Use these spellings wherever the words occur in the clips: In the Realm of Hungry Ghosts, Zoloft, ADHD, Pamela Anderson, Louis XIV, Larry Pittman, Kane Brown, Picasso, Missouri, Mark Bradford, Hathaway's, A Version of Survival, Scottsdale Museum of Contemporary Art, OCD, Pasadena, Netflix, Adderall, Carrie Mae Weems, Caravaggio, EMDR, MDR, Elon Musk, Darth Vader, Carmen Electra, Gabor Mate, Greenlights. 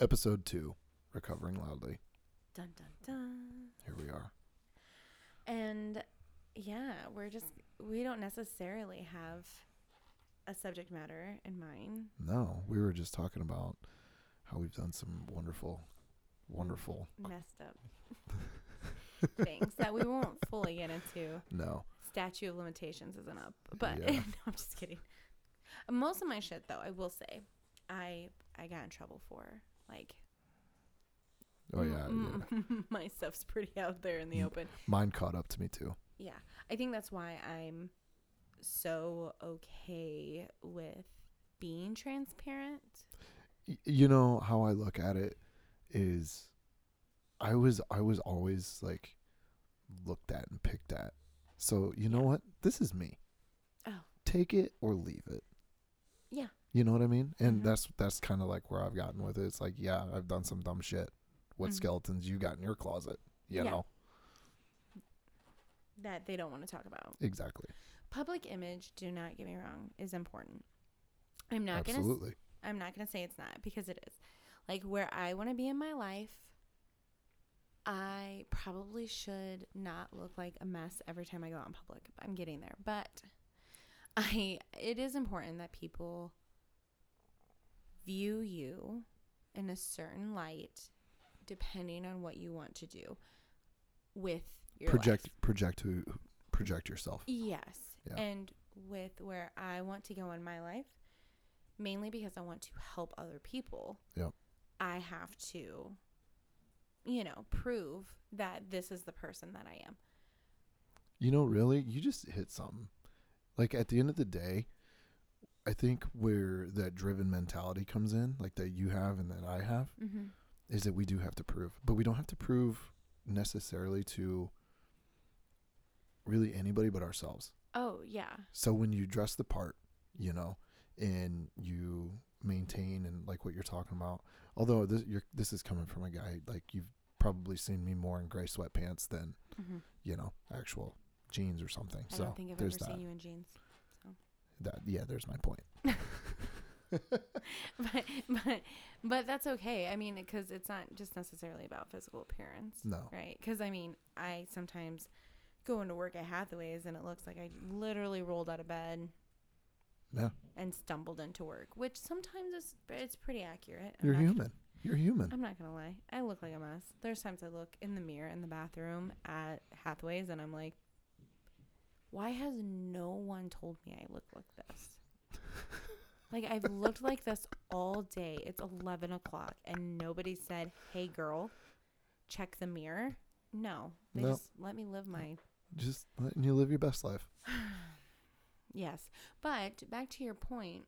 Episode 2, Recovering Loudly. Dun, dun, dun. Here we are. And yeah, we don't necessarily have a subject matter in mind. No, we were just talking about how we've done some wonderful. Messed up. Things that we won't fully get into. No. Statute of limitations isn't up. But yeah. No, I'm just kidding. Most of my shit, though, I will say, I got in trouble for, like. Oh, yeah. My stuff's pretty out there in the open. Mine caught up to me, too. Yeah. I think that's why I'm so okay with being transparent. You know, how I look at it is I was always, like, looked at and picked at. So, you know what? This is me. Oh. Take it or leave it. Yeah. You know what I mean? And that's kind of like where I've gotten with it. It's like, yeah, I've done some dumb shit. What skeletons you got in your closet, you know? That they don't want to talk about. Exactly. Public image, do not get me wrong, is important. I'm not going to say it's not, because it is. Like, where I want to be in my life, I probably should not look like a mess every time I go out in public. I'm getting there. But it is important that people view you in a certain light, depending on what you want to do with your life. Project yourself. Yes. Yeah. And with where I want to go in my life, mainly because I want to help other people. Yeah. I have to, prove that this is the person that I am. Really, you just hit something. Like, at the end of the day, I think where that driven mentality comes in, like that you have and that I have, is that we do have to prove. But we don't have to prove necessarily to really anybody but ourselves. Oh, yeah. So when you dress the part, and you maintain and like what you're talking about, although this is coming from a guy, like, you've probably seen me more in gray sweatpants than, actual jeans or something. I don't think I've ever seen you in jeans. So. There's my point. but that's okay. I mean, because it's not just necessarily about physical appearance. No. Right? Because, I mean, I sometimes go into work at Hathaway's and it looks like I literally rolled out of bed. Yeah. And stumbled into work, which sometimes it's pretty accurate. You're human. I'm not going to lie. I look like a mess. There's times I look in the mirror in the bathroom at Hathaway's and I'm like, why has no one told me I look like this? Like, I've looked like this all day. It's 11 o'clock and nobody said, hey, girl, check the mirror. No. They just let me live Just letting you live your best life. Yes. But back to your point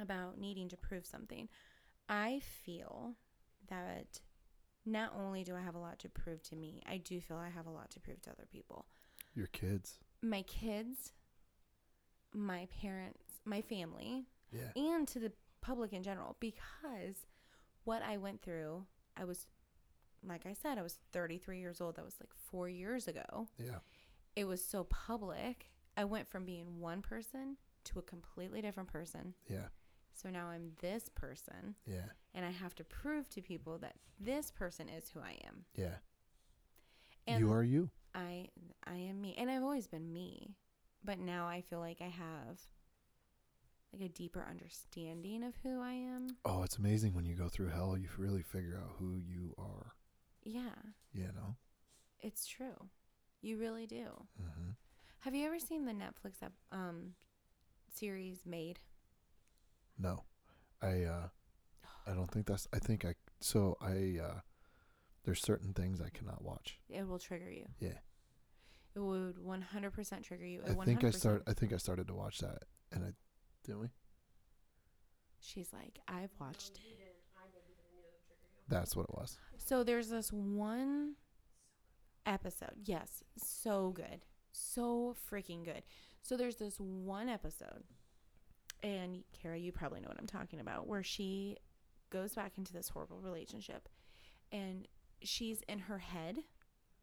about needing to prove something. I feel that not only do I have a lot to prove to me, I do feel I have a lot to prove to other people. Your kids. My kids, my parents, my family, and to the public in general. Because what I went through, I was 33 years old. That was like 4 years ago. Yeah. It was so public. I went from being one person to a completely different person. Yeah. So now I'm this person. Yeah. And I have to prove to people that this person is who I am. Yeah. And you are you. I am me. And I've always been me. But now I feel like I have like a deeper understanding of who I am. Oh, it's amazing when you go through hell, you really figure out who you are. Yeah. It's true. You really do. Mm-hmm. Have you ever seen the Netflix series Made? No. I don't think that's... there's certain things I cannot watch. It will trigger you. Yeah. It would 100% trigger you. I think I started to watch that. And didn't we? She's like, I've watched it. That's what it was. So there's this one episode. Yes. So good. So freaking good. So there's this one episode, and Kara, you probably know what I'm talking about, where she goes back into this horrible relationship and she's in her head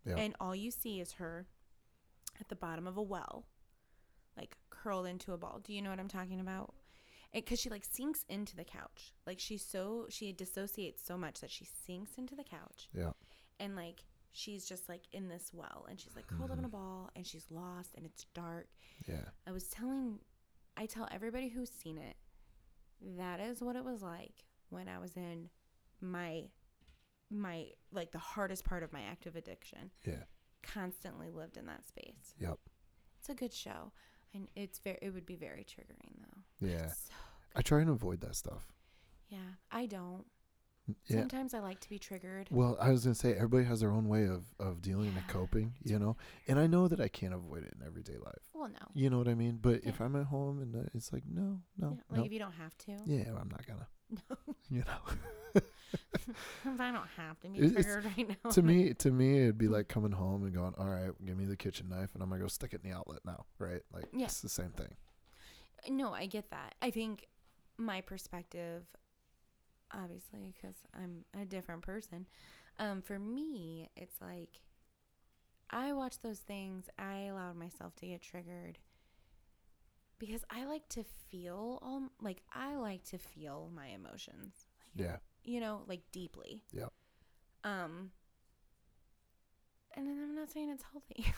and all you see is her at the bottom of a well, like curled into a ball. Do you know what I'm talking about? because she like sinks into the couch. Like she dissociates so much that she sinks into the couch. Yeah. And like she's just like in this well, and she's like curled up in a ball, and she's lost, and it's dark. Yeah. I tell everybody who's seen it, that is what it was like when I was in my like the hardest part of my active addiction. Yeah. Constantly lived in that space. Yep. It's a good show. And it would be very triggering though. Yeah. So I try and avoid that stuff. Yeah. I don't. Yeah. Sometimes I like to be triggered. Well, I was going to say everybody has their own way of dealing and coping, you know. And I know that I can't avoid it in everyday life. Well, no. You know what I mean? But if I'm at home and it's like, no. Like if you don't have to. Yeah, I'm not going to. No. You know. If I don't have to be triggered right now. To me, it'd be like coming home and going, all right, give me the kitchen knife and I'm going to go stick it in the outlet now, right? Like it's the same thing. No, I get that. I think my perspective, obviously, because I'm a different person. For me, it's like I watch those things. I allowed myself to get triggered because I like to feel my emotions. Like, yeah. You know, like deeply. Yeah. And then I'm not saying it's healthy.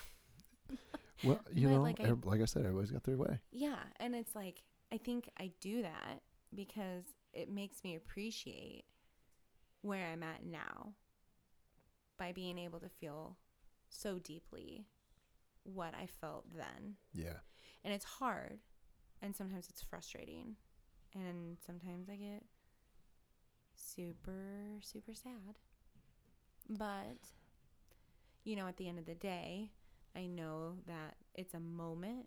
Well, you know, like I said, everybody's got their way. Yeah, and it's like I think I do that because it makes me appreciate where I'm at now by being able to feel so deeply what I felt then. Yeah. And it's hard, and sometimes it's frustrating, and sometimes I get super, super sad. But, you know, at the end of the day, I know that it's a moment,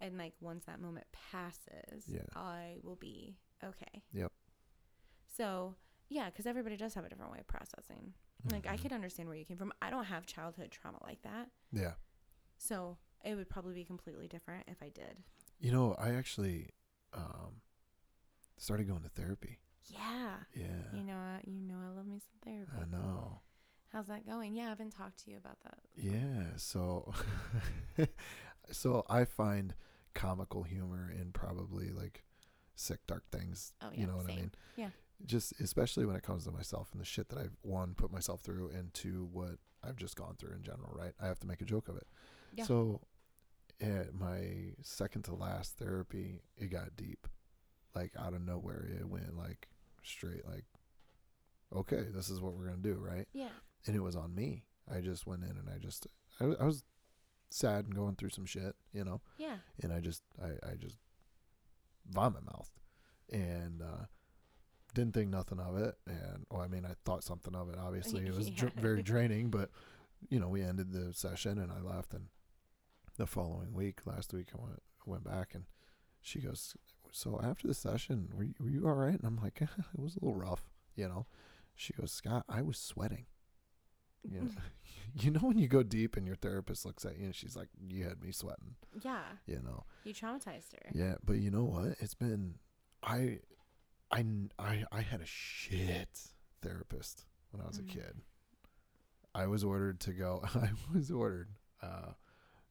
and, like, once that moment passes, I will be okay. Yep. So, yeah, because everybody does have a different way of processing. Mm-hmm. Like, I could understand where you came from. I don't have childhood trauma like that. Yeah. So it would probably be completely different if I did. You know, I actually started going to therapy. Yeah. Yeah. You know, I love me some therapy. I know. How's that going? Yeah, I haven't talked to you about that. Yeah. So, so I find comical humor in probably like sick, dark things. Oh, yeah, you know what I mean? Yeah. Just especially when it comes to myself and the shit that I've put myself through, and to what I've just gone through in general, right? I have to make a joke of it. Yeah. So at my second to last therapy, it got deep. Like out of nowhere, it went like straight like, okay, this is what we're going to do, right? Yeah. And it was on me. I just went in and I was sad and going through some shit, you know? Yeah. And I just vomit mouthed and didn't think nothing of it. And I thought something of it. Obviously, it was very draining, but you know, we ended the session and I left. And the following week, last week, I went back and she goes, so after the session, were you all right? And I'm like, it was a little rough, you know? She goes, Scott, I was sweating. You know, you know when you go deep and your therapist looks at you and she's like, you had me sweating. Yeah. You know. You traumatized her. Yeah. But you know what? It's been, I had a shit therapist when I was a kid. I was ordered to go. I was ordered,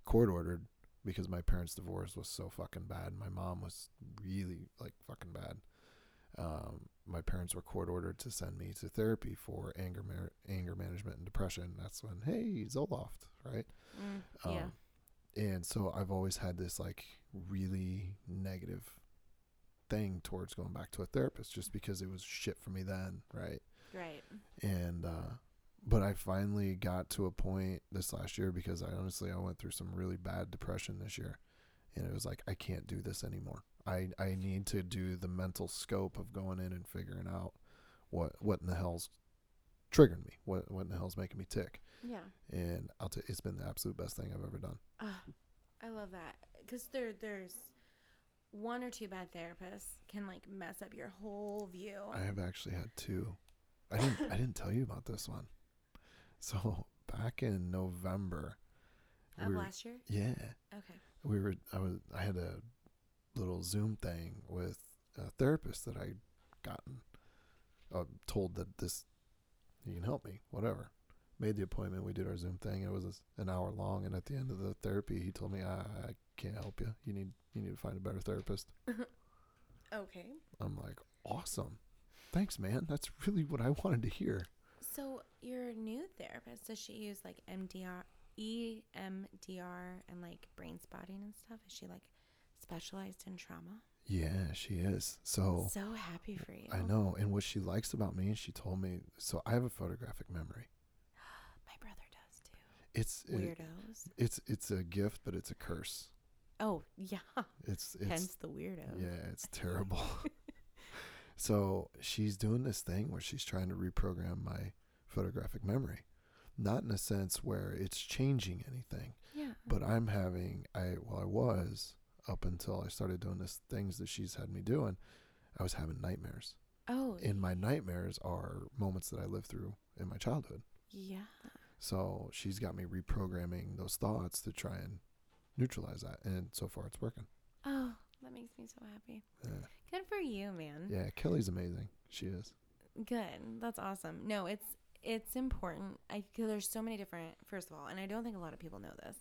court ordered, because my parents' divorce was so fucking bad. My mom was really like fucking bad. My parents were court ordered to send me to therapy for anger management and depression. That's when, hey, Zoloft, right? Yeah. And so I've always had this like really negative thing towards going back to a therapist, just because it was shit for me then, right? Right. And but I finally got to a point this last year, because I went through some really bad depression this year, and it was like, I can't do this anymore. I need to do the mental scope of going in and figuring out what in the hell's triggering me, what in the hell's making me tick. Yeah. And it's been the absolute best thing I've ever done. I love that, because there's one or two bad therapists can like mess up your whole view. I have actually had two. I didn't tell you about this one. So back in November of last year? Yeah. Okay. I had a little Zoom thing with a therapist that I'd gotten told that you can help me, whatever. Made the appointment. We did our Zoom thing. It was an hour long. And at the end of the therapy, he told me, I can't help you. You need to find a better therapist. Okay. I'm like, awesome. Thanks, man. That's really what I wanted to hear. So your new therapist, does she use like MDR, EMDR and like brain spotting and stuff? Is she like specialized in trauma? Yeah, she is. So happy for you. I know. And what she likes about me, she told me, so I have a photographic memory. My brother does too. Weirdos. It's a gift, but it's a curse. Oh, yeah. It's hence the weirdo. Yeah, it's terrible. So she's doing this thing where she's trying to reprogram my photographic memory. Not in a sense where it's changing anything. Yeah. But I was up until I started doing these things that she's had me doing, I was having nightmares. Oh. And my nightmares are moments that I lived through in my childhood. Yeah. So she's got me reprogramming those thoughts to try and neutralize that. And so far it's working. Oh, that makes me so happy. Yeah. Good for you, man. Yeah, Kelly's amazing. She is. Good. That's awesome. No, it's important. Cause there's so many different, first of all, and I don't think a lot of people know this.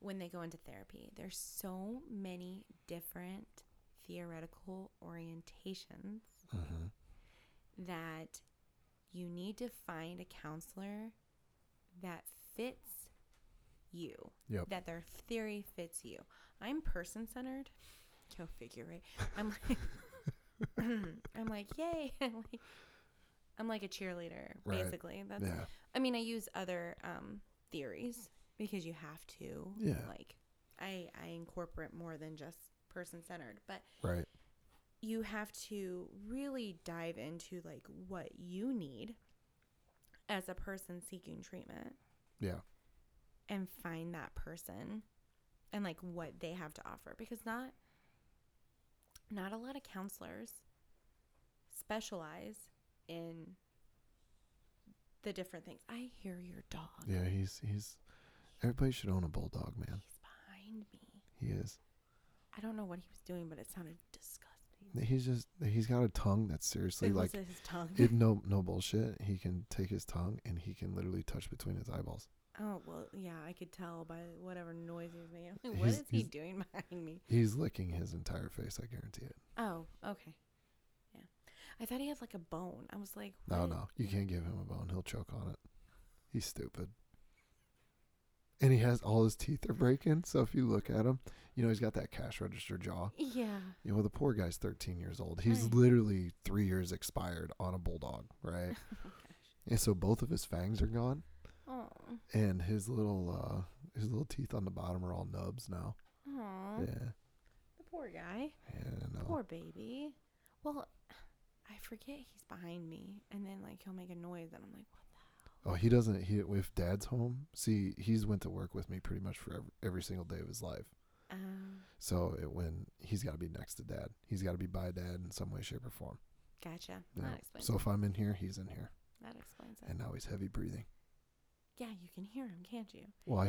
When they go into therapy, there's so many different theoretical orientations that you need to find a counselor that fits you, that their theory fits you. I'm person-centered. Go figure, right? I'm like, I'm like, yay. I'm like a cheerleader, right. Basically. That's. Yeah. I mean, I use other theories. Because you have to, like, I incorporate more than just person-centered, but right. You have to really dive into, like, what you need as a person seeking treatment. Yeah. And find that person and, like, what they have to offer. Because not a lot of counselors specialize in the different things. I hear your dog. Yeah, he's... Everybody should own a bulldog, man. He's behind me. He is. I don't know what he was doing, but it sounded disgusting. He's got a tongue that's seriously like his tongue. No bullshit. He can take his tongue and he can literally touch between his eyeballs. Oh, well, yeah, I could tell by whatever noise he was making. What is he doing behind me? He's licking his entire face, I guarantee it. Oh, okay. Yeah. I thought he had like a bone. I was like, what? No. You can't give him a bone. He'll choke on it. He's stupid. And he has all his teeth are breaking. So if you look at him, you know, he's got that cash register jaw. Yeah. You know, the poor guy's 13 years old. He's literally 3 years expired on a bulldog, right? Oh, gosh. And so both of his fangs are gone. Oh. And his little teeth on the bottom are all nubs now. Aw. Yeah. The poor guy. Yeah, no. Poor baby. Well, I forget he's behind me. And then, like, he'll make a noise and I'm like, what? Oh, he doesn't. If Dad's home, see, he's went to work with me pretty much for every single day of his life. When he's got to be next to Dad, he's got to be by Dad in some way, shape, or form. Gotcha. Yeah. That explains. So if I'm in here, he's in here. That explains it. And now he's heavy breathing. Yeah, you can hear him, can't you? Well,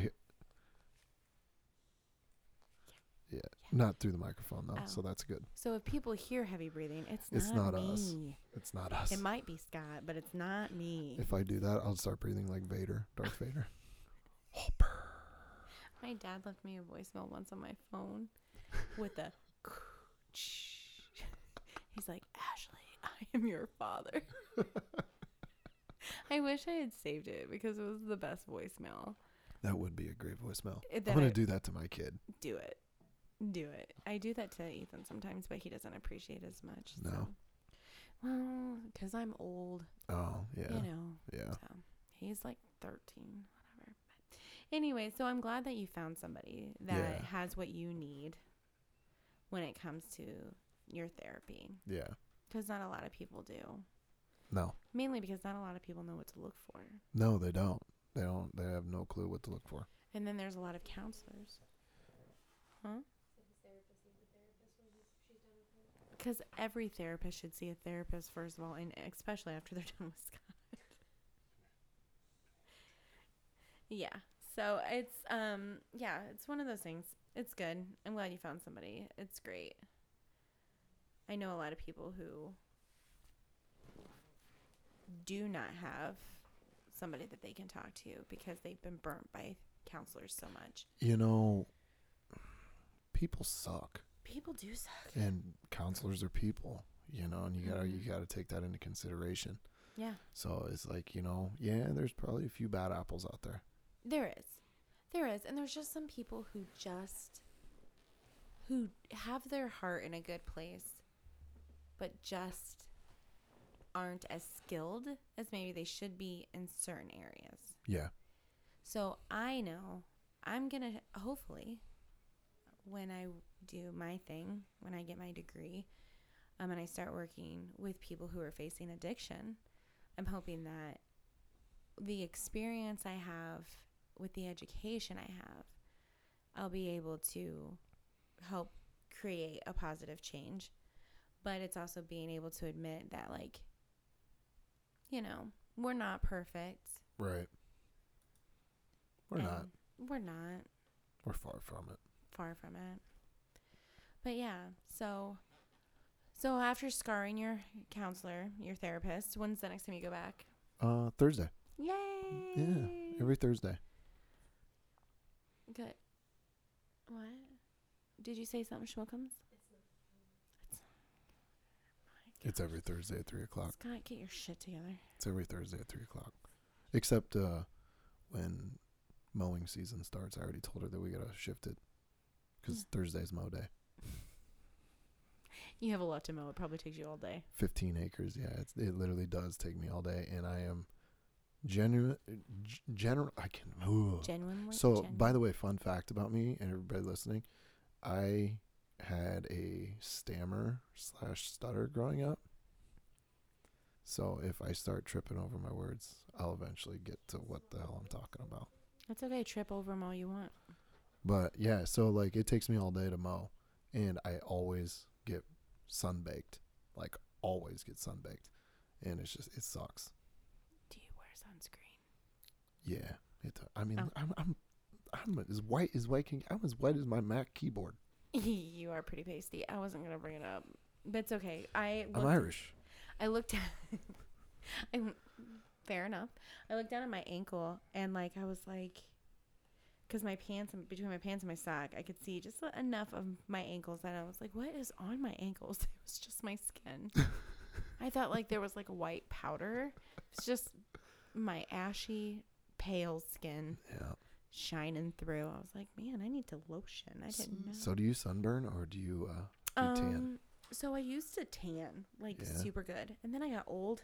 yeah. Not through the microphone though, so that's good. So if people hear heavy breathing, it's not us. It's not us. It might be Scott, but it's not me. If I do that, I'll start breathing like Vader, Darth Vader. My dad left me a voicemail once on my phone with a. He's like, Ashley, I am your father. I wish I had saved it because it was the best voicemail. That would be a great voicemail. I'm going to do that to my kid. Do it. I do that to Ethan sometimes, but he doesn't appreciate as much. No. So. Well, because I'm old. Oh, yeah. You know. Yeah. So he's like 13, whatever. But anyway, so I'm glad that you found somebody that has what you need when it comes to your therapy. Yeah. Because not a lot of people do. No. Mainly because not a lot of people know what to look for. No, they don't. They have no clue what to look for. And then there's a lot of counselors. Huh? Because every therapist should see a therapist, first of all, and especially after they're done with Scott. Yeah. So it's, it's one of those things. It's good. I'm glad you found somebody. It's great. I know a lot of people who do not have somebody that they can talk to because they've been burnt by counselors so much. You know, people suck. people do suck. And counselors are people, you know, and you gotta take that into consideration. Yeah. So it's like, you know, yeah, there's probably a few bad apples out there. There is. And there's just some people who have their heart in a good place, but just aren't as skilled as maybe they should be in certain areas. Yeah. So I know I'm going to, hopefully, when I do my thing, when I get my degree, and I start working with people who are facing addiction, I'm hoping that the experience I have with the education I have, I'll be able to help create a positive change. But it's also being able to admit that, like, you know, we're not perfect. Right. We're not. We're far from it. But, yeah, so after scarring your counselor, your therapist, when's the next time you go back? Thursday. Yay! Yeah, every Thursday. Good. What? Did you say something, Schmuckums? It's every Thursday at 3 o'clock. Scott, get your shit together. It's every Thursday at 3 o'clock. Except when mowing season starts, I already told her that we got to shift it because Thursday's mow day. You have a lot to mow. It probably takes you all day. 15 acres, yeah. It literally does take me all day, and I am genuinely. So, by the way, fun fact about me and everybody listening, I had a stammer/stutter growing up. So if I start tripping over my words, I'll eventually get to what the hell I'm talking about. That's okay. Trip over them all you want. But yeah, so like it takes me all day to mow, and I always get sunbaked. Like always get sunbaked, and it's just, it sucks. Do you wear sunscreen? Yeah, I'm as white as my Mac keyboard. You are pretty pasty. I wasn't going to bring it up, but it's okay. I'm Irish. I looked at fair enough. I looked down at my ankle, and like I was like, because my pants, between my pants and my sock, I could see just enough of my ankles that I was like, what is on my ankles? It was just my skin. I thought like there was like white powder. It's just my ashy, pale skin. Yeah. Shining through. I was like, man, I need to lotion. I didn't know. So do you sunburn or do you tan? So I used to tan super good, and then I got old,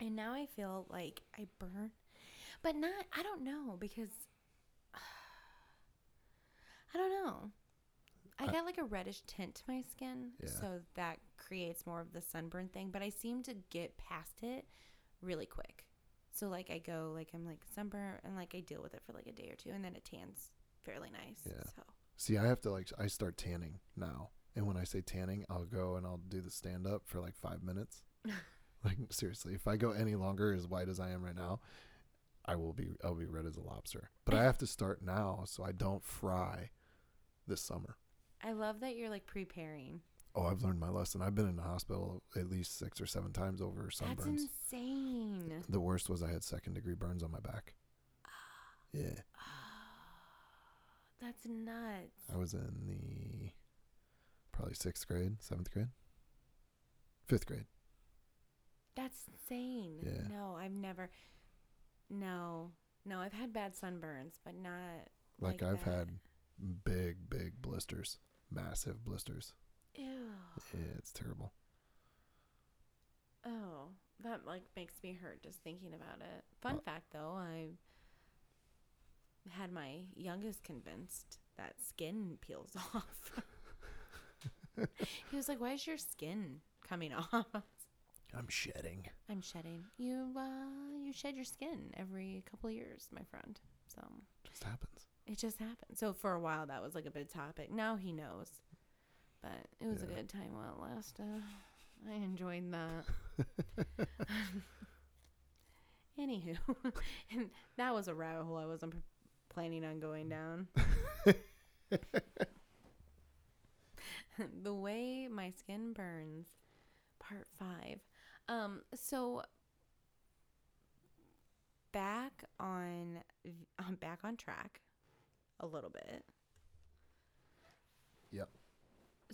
and now I feel like I burn, but not. I don't know because I don't know. I got like a reddish tint to my skin, so that creates more of the sunburn thing. But I seem to get past it really quick. So, like, I go, like, I'm, like, sunburn, and, like, I deal with it for, like, a day or two, and then it tans fairly nice. Yeah. So. See, I have to, like, I start tanning now. And when I say tanning, I'll go and I'll do the stand-up for, like, 5 minutes. Like, seriously, if I go any longer as white as I am right now, I'll be red as a lobster. But I have to start now so I don't fry this summer. I love that you're, like, preparing. Oh, I've learned my lesson. I've been in the hospital at least 6 or 7 times over sunburns. That's insane. The worst was I had second-degree burns on my back. Yeah. That's nuts. I was in the probably 6th grade, 7th grade, 5th grade. That's insane. Yeah. No, I've never. No, I've had bad sunburns, but not like I've had big blisters, massive blisters. Ew. Yeah, it's terrible. Oh, that like makes me hurt just thinking about it. Fun fact, though, I had my youngest convinced that skin peels off. He was like, "Why is your skin coming off?" I'm shedding. You shed your skin every couple of years, my friend. So it just happens. So for a while, that was like a big topic. Now he knows. But it was a good time while it lasted. I enjoyed that. Anywho, and that was a rabbit hole I wasn't planning on going down. The Way My Skin Burns, Part 5. So back on track a little bit. Yep.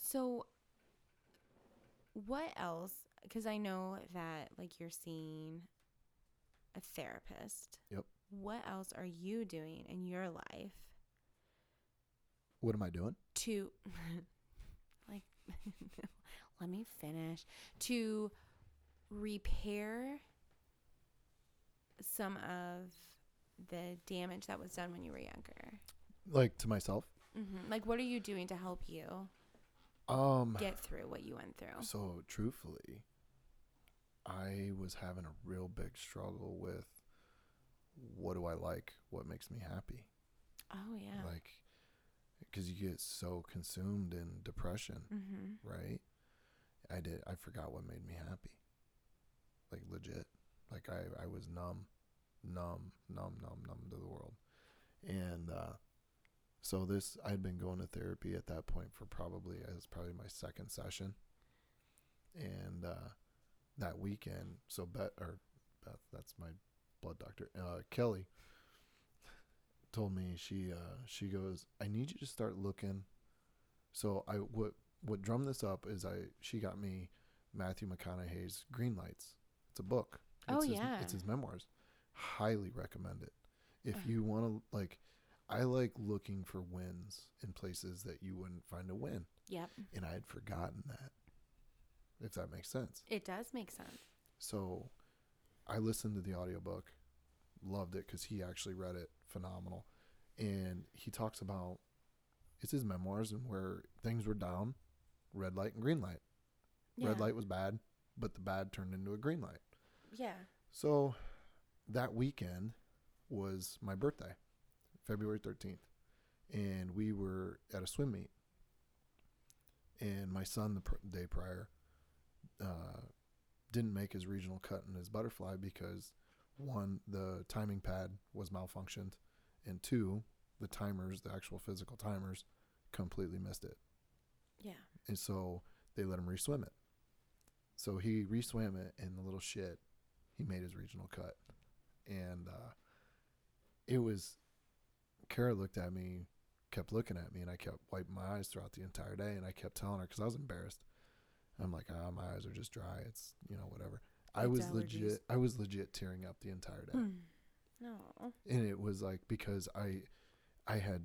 So what else? Because I know that, like, you're seeing a therapist. Yep. What else are you doing in your life? What am I doing? To, like, let me finish. To repair some of the damage that was done when you were younger. Like, to myself? Mm-hmm. Like, what are you doing to help you get through what you went through? So, truthfully, I was having a real big struggle with what do I like? What makes me happy? Oh, yeah. Like, because you get so consumed in depression, mm-hmm. right? I forgot what made me happy. Like, legit. Like, I was numb to the world. And so I'd been going to therapy at that point for probably my second session. And that weekend, so Beth, that's my blood doctor, Kelly told me, she goes, I need you to start looking. So what drummed this up is she got me Matthew McConaughey's Greenlights. It's a book. It's his memoirs. Highly recommend it. If you want to, like, I like looking for wins in places that you wouldn't find a win. Yep. And I had forgotten that. If that makes sense. It does make sense. So I listened to the audiobook, loved it because he actually read it, phenomenal. And he talks about, it's his memoirs and where things were down, red light and green light. Yeah. Red light was bad, but the bad turned into a green light. Yeah. So that weekend was my birthday, February 13th. And we were at a swim meet. And my son, the day prior, didn't make his regional cut in his butterfly because, one, the timing pad was malfunctioned, and two, the timers, the actual physical timers, completely missed it. Yeah. And so they let him re-swim it. So he re-swam it, and the little shit, he made his regional cut. And it was, Kara looked at me, kept looking at me, and I kept wiping my eyes throughout the entire day, and I kept telling her because I was embarrassed. I'm like, my eyes are just dry. It's, whatever. I was legit tearing up the entire day. No. And it was like, because I had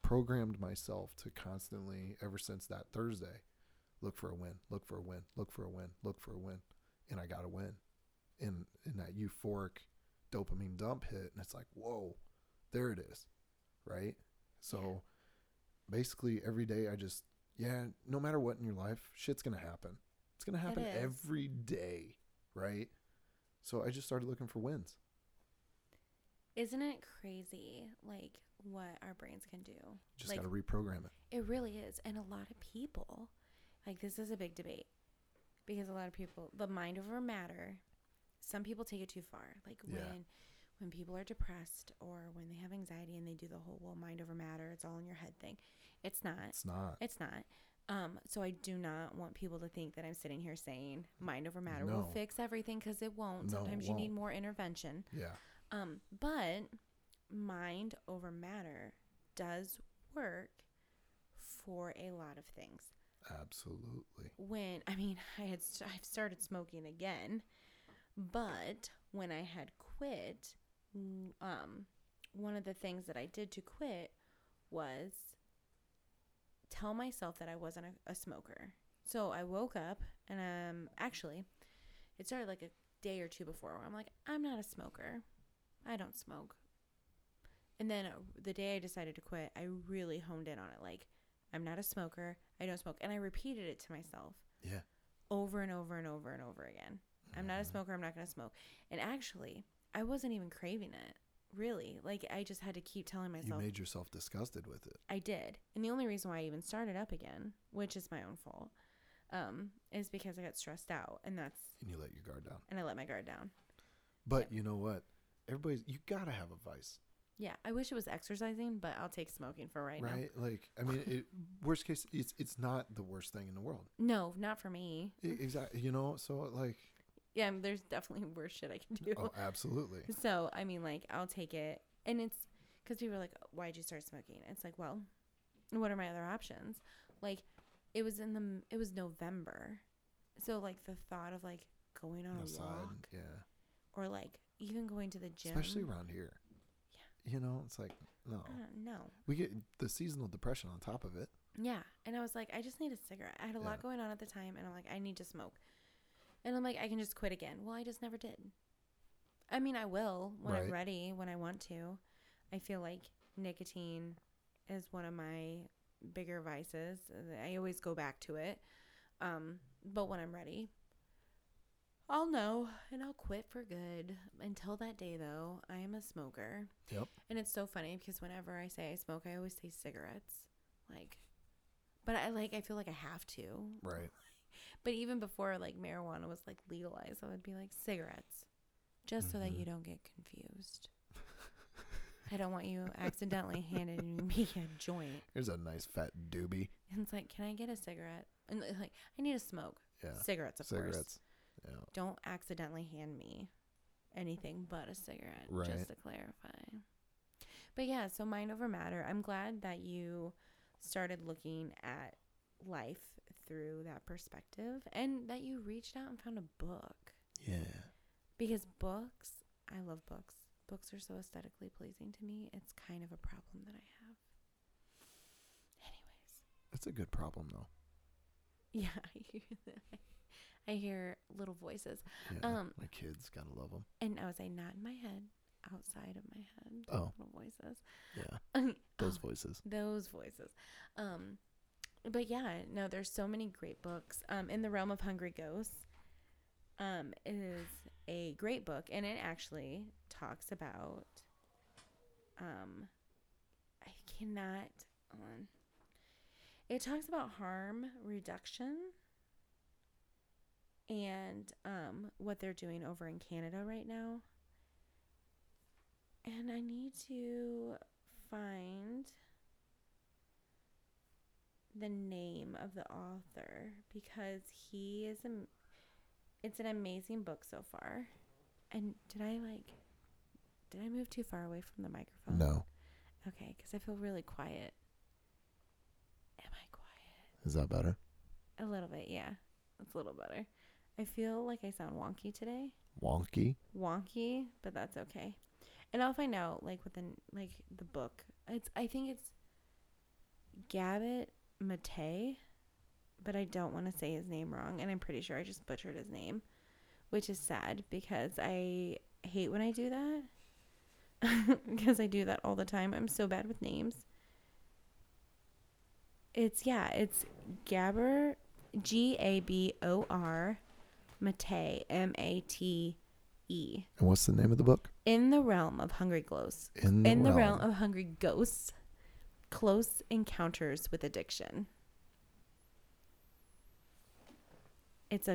programmed myself to constantly, ever since that Thursday, look for a win. And I got a win. And that euphoric dopamine dump hit. And it's like, whoa, there it is. Right? So basically every day I just, no matter what in your life, shit's going to happen. It's going to happen every day, right? So I just started looking for wins. Isn't it crazy, like, what our brains can do? Just got to reprogram it. It really is. And a lot of people, like, this is a big debate because a lot of people, the mind over matter, some people take it too far. Like, when people are depressed or when they have anxiety and they do the whole mind over matter, it's all in your head thing. It's not. So I do not want people to think that I'm sitting here saying mind over matter will fix everything, because it won't. Sometimes you need more intervention. Yeah. But mind over matter does work for a lot of things. Absolutely. I've started smoking again, but when I had quit, one of the things that I did to quit was tell myself that I wasn't a smoker. So I woke up and actually it started like a day or two before where I'm like, I'm not a smoker. I don't smoke. And then the day I decided to quit, I really honed in on it. Like, I'm not a smoker. I don't smoke. And I repeated it to myself. Yeah. Over and over and over and over again. I'm not a smoker. I'm not going to smoke. And actually, I wasn't even craving it, really. Like, I just had to keep telling myself. You made yourself disgusted with it. I did. And the only reason why I even started up again, which is my own fault, is because I got stressed out. And you let your guard down. And I let my guard down. But You know what? You got to have a vice. Yeah. I wish it was exercising, but I'll take smoking for right now. Right? Like, worst case, it's not the worst thing in the world. No, not for me. Exactly. So, like. Yeah, there's definitely worse shit I can do. Oh, absolutely. So, I'll take it. And it's because people are like, why'd you start smoking? It's like, well, what are my other options? Like, It was November. So like the thought of like going on outside, a walk. Yeah. Or like even going to the gym. Especially around here. Yeah. You know, it's like no. No. We get the seasonal depression on top of it. Yeah. And I was like, I just need a cigarette. I had a lot going on at the time and I'm like, I need to smoke. And I'm like, I can just quit again. Well, I just never did. I mean, I will when I'm ready, when I want to. I feel like nicotine is one of my bigger vices. I always go back to it. But when I'm ready, I'll know and I'll quit for good. Until that day, though, I am a smoker. Yep. And it's so funny because whenever I say I smoke, I always say cigarettes. Like, but I feel like I have to. Right. But even before, like, marijuana was, like, legalized, I would be like, cigarettes. Just so that you don't get confused. I don't want you accidentally handing me a joint. Here's a nice fat doobie. And it's like, can I get a cigarette? And like, I need a smoke. Yeah. Cigarettes, of course. Yeah. Don't accidentally hand me anything but a cigarette, just to clarify. But, yeah, so mind over matter. I'm glad that you started looking at life through that perspective and that you reached out and found a book. Yeah. Because books, I love books. Books are so aesthetically pleasing to me. It's kind of a problem that I have. Anyways. That's a good problem, though. Yeah, I hear little voices. Yeah, my kids, gotta love them. And I would say, not in my head, outside of my head. Oh. Little voices. Yeah. Those voices. But yeah, no, there's so many great books. In the Realm of Hungry Ghosts is a great book, and it actually talks about it talks about harm reduction and what they're doing over in Canada right now. And I need to find the name of the author because he is it's an amazing book so far. And did I move too far away from the microphone? No. Okay, because I feel really quiet. Am I quiet? Is that better? A little bit, yeah. That's a little better. I feel like I sound wonky today. Wonky, but that's okay. And I'll find out within the book. I think it's Gabor Mate, but I don't want to say his name wrong, and I'm pretty sure I just butchered his name, which is sad because I hate when I do that because I do that all the time. I'm so bad with names. It's Gabor, Gabor Mate, Mate. And what's the name of the book? In the Realm of Hungry Ghosts. In the realm of Hungry Ghosts. Close Encounters with Addiction. It's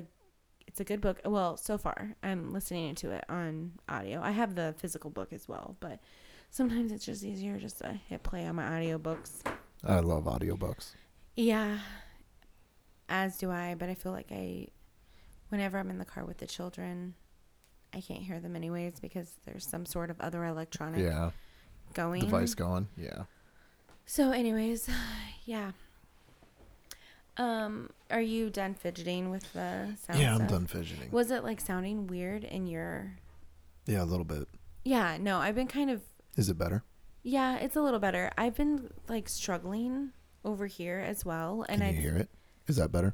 a good book. Well, so far I'm listening to it on audio. I have the physical book as well, but sometimes it's just easier just to hit play on my audiobooks. I love audiobooks. Yeah, as do I, but I feel like whenever I'm in the car with the children, I can't hear them anyways because there's some sort of other electronic device going. Yeah. So anyways, yeah. Are you done fidgeting with the sound? Yeah, I'm done fidgeting. Was it sounding weird in your... Yeah, a little bit. Yeah, no, I've been kind of... Is it better? Yeah, it's a little better. I've been struggling over here as well. And Can you hear it? Is that better?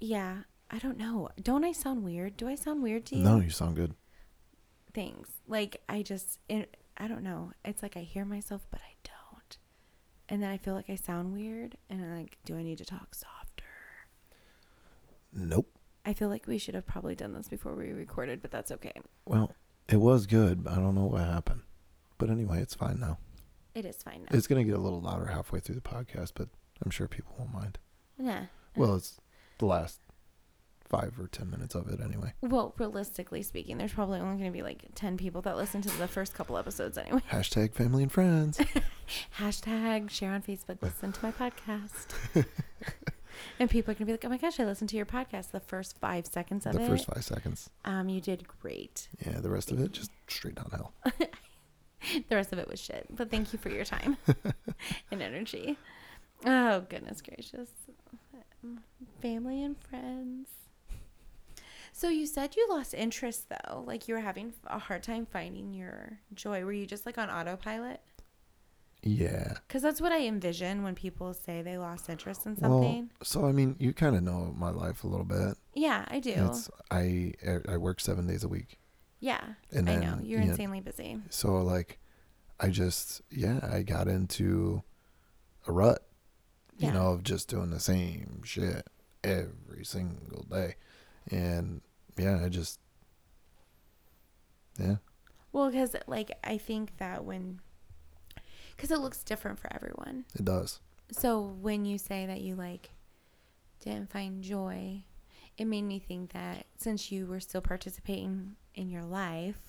Yeah, I don't know. Don't I sound weird? Do I sound weird to you? No, you sound good. Thanks. I don't know. It's I hear myself, but I don't. And then I feel like I sound weird, and I'm like, do I need to talk softer? Nope. I feel like we should have probably done this before we recorded, but that's okay. Well, it was good, but I don't know what happened. But anyway, it's fine now. It is fine now. It's going to get a little louder halfway through the podcast, but I'm sure people won't mind. Yeah. Well, it's the last 5 or 10 minutes of it anyway. Well, realistically speaking, there's probably only going to be 10 people that listen to the first couple episodes anyway. Hashtag family and friends. Hashtag share on Facebook, listen to my podcast. And people are going to be like, oh my gosh, I listened to your podcast. The first 5 seconds of it. The first 5 seconds. You did great. Yeah, the rest of it, just straight downhill. The rest of it was shit. But thank you for your time and energy. Oh, goodness gracious. Family and friends. So you said you lost interest, though. Like, you were having a hard time finding your joy. Were you just, like, on autopilot? Yeah. Because that's what I envision when people say they lost interest in something. Well, so, I mean, you kind of know my life a little bit. Yeah, I do. I work 7 days a week. Yeah, and then, I know. You're insanely busy. So, like, I just, I got into a rut, you know, of just doing the same shit every single day. And well, because like I think that because it looks different for everyone. It does. So when you say that you like didn't find joy, it made me think that since you were still participating in your life,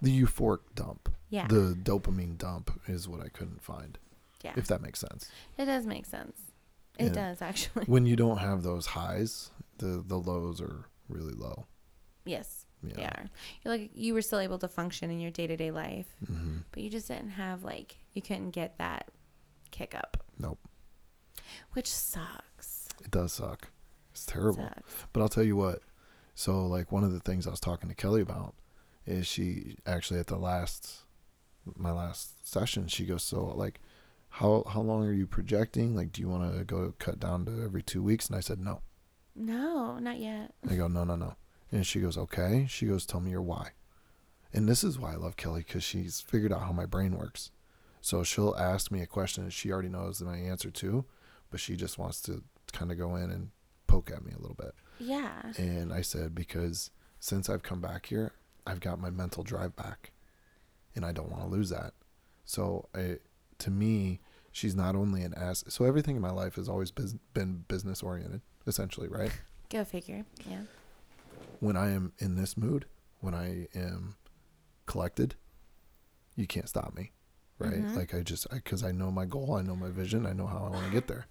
the euphoric dump, the dopamine dump is what I couldn't find. Yeah, if that makes sense. It does make sense. It does, actually. When you don't have those highs, the lows are really low. Yes, they are. You're like, you were still able to function in your day-to-day life, but you just didn't have, like, you couldn't get that kick up. Nope. Which sucks. It does suck. It's terrible. It sucks. But I'll tell you what. So, like, one of the things I was talking to Kelly about is she actually at my last session, she goes, so, like, how long are you projecting? Like, do you want to go cut down to every 2 weeks? And I said, no, not yet. I go, no. And she goes, okay. She goes, tell me your why. And this is why I love Kelly, because she's figured out how my brain works. So she'll ask me a question that she already knows my answer to, but she just wants to kind of go in and poke at me a little bit. Yeah. And I said, because since I've come back here, I've got my mental drive back, and I don't want to lose that. So to me, she's not only an ass. So everything in my life has always been business oriented, essentially, right? Go figure. Yeah. When I am in this mood, when I am collected, you can't stop me, right? Mm-hmm. Like because I know my goal, I know my vision, I know how I want to get there.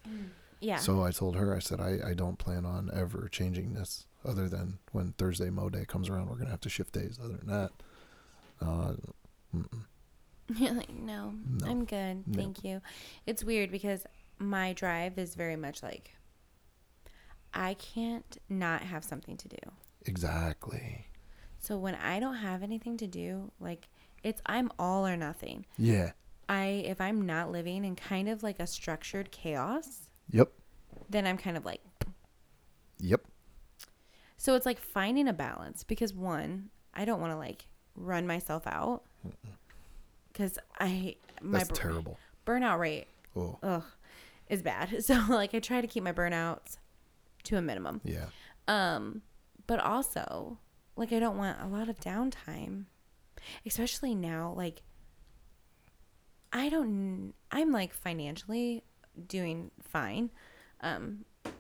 Yeah. So I told her, I said, I don't plan on ever changing this, other than when Thursday Mo Day comes around, we're gonna have to shift days. Other than that, you're like, no, I'm good. No. Thank you. It's weird because my drive is very much like, I can't not have something to do. Exactly. So when I don't have anything to do, like, I'm all or nothing. Yeah. If I'm not living in kind of like a structured chaos. Yep. Then I'm kind of like. Yep. So it's like finding a balance, because one, I don't want to like run myself out. Mm-mm. Because that's terrible. Burnout rate is bad. So, like, I try to keep my burnouts to a minimum. Yeah. But also, like, I don't want a lot of downtime, especially now. Like, I'm like financially doing fine